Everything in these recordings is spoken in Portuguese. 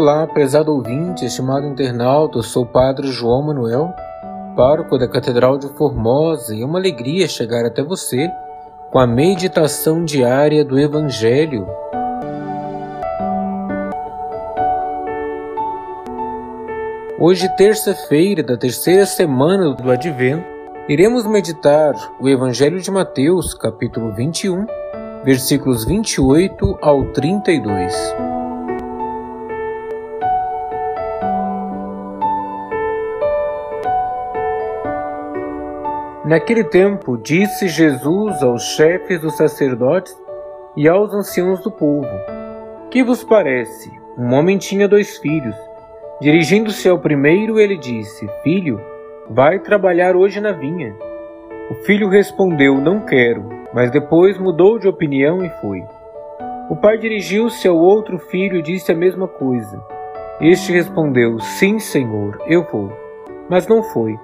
Olá, prezado ouvinte, estimado internauta, eu sou o Padre João Manuel, pároco da Catedral de Formosa, e é uma alegria chegar até você com a meditação diária do Evangelho. Hoje, terça-feira da terceira semana do Advento, iremos meditar o Evangelho de Mateus, capítulo 21, versículos 28 ao 32. Naquele tempo, disse Jesus aos chefes dos sacerdotes e aos anciãos do povo: Que vos parece? Um homem tinha dois filhos. Dirigindo-se ao primeiro, ele disse: Filho, vai trabalhar hoje na vinha. O filho respondeu: Não quero, mas depois mudou de opinião e foi. O pai dirigiu-se ao outro filho e disse a mesma coisa. Este respondeu: Sim, senhor, eu vou. Mas não foi.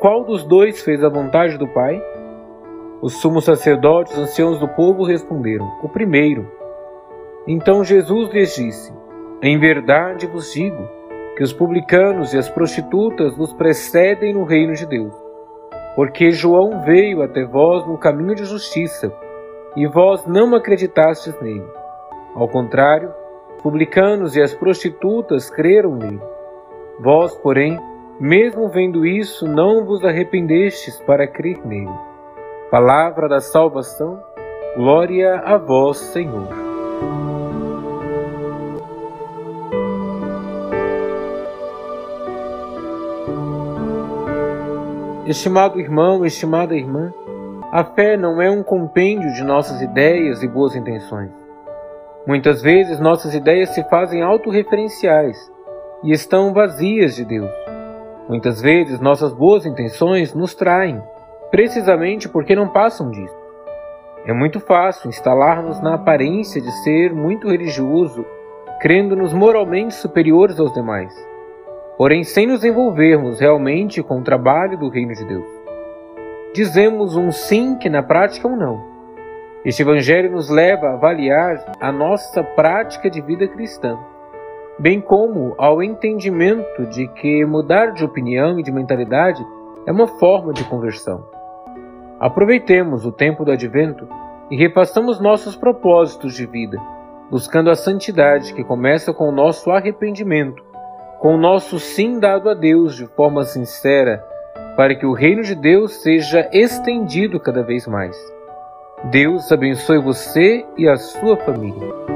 Qual dos dois fez a vontade do pai? Os sumos sacerdotes, anciãos do povo, responderam: O primeiro. Então Jesus lhes disse: Em verdade vos digo que os publicanos e as prostitutas vos precedem no reino de Deus. Porque João veio até vós no caminho de justiça, e vós não acreditastes nele. Ao contrário, os publicanos e as prostitutas creram nele. Vós, porém, mesmo vendo isso, não vos arrependestes para crer nele. Palavra da salvação, glória a vós, Senhor. Estimado irmão, estimada irmã, a fé não é um compêndio de nossas ideias e boas intenções. Muitas vezes nossas ideias se fazem autorreferenciais e estão vazias de Deus. Muitas vezes nossas boas intenções nos traem, precisamente porque não passam disso. É muito fácil instalarmos na aparência de ser muito religioso, crendo-nos moralmente superiores aos demais, porém sem nos envolvermos realmente com o trabalho do reino de Deus. Dizemos um sim que na prática um não. Este evangelho nos leva a avaliar a nossa prática de vida cristã, bem como ao entendimento de que mudar de opinião e de mentalidade é uma forma de conversão. Aproveitemos o tempo do Advento e repassamos nossos propósitos de vida, buscando a santidade que começa com o nosso arrependimento, com o nosso sim dado a Deus de forma sincera, para que o reino de Deus seja estendido cada vez mais. Deus abençoe você e a sua família.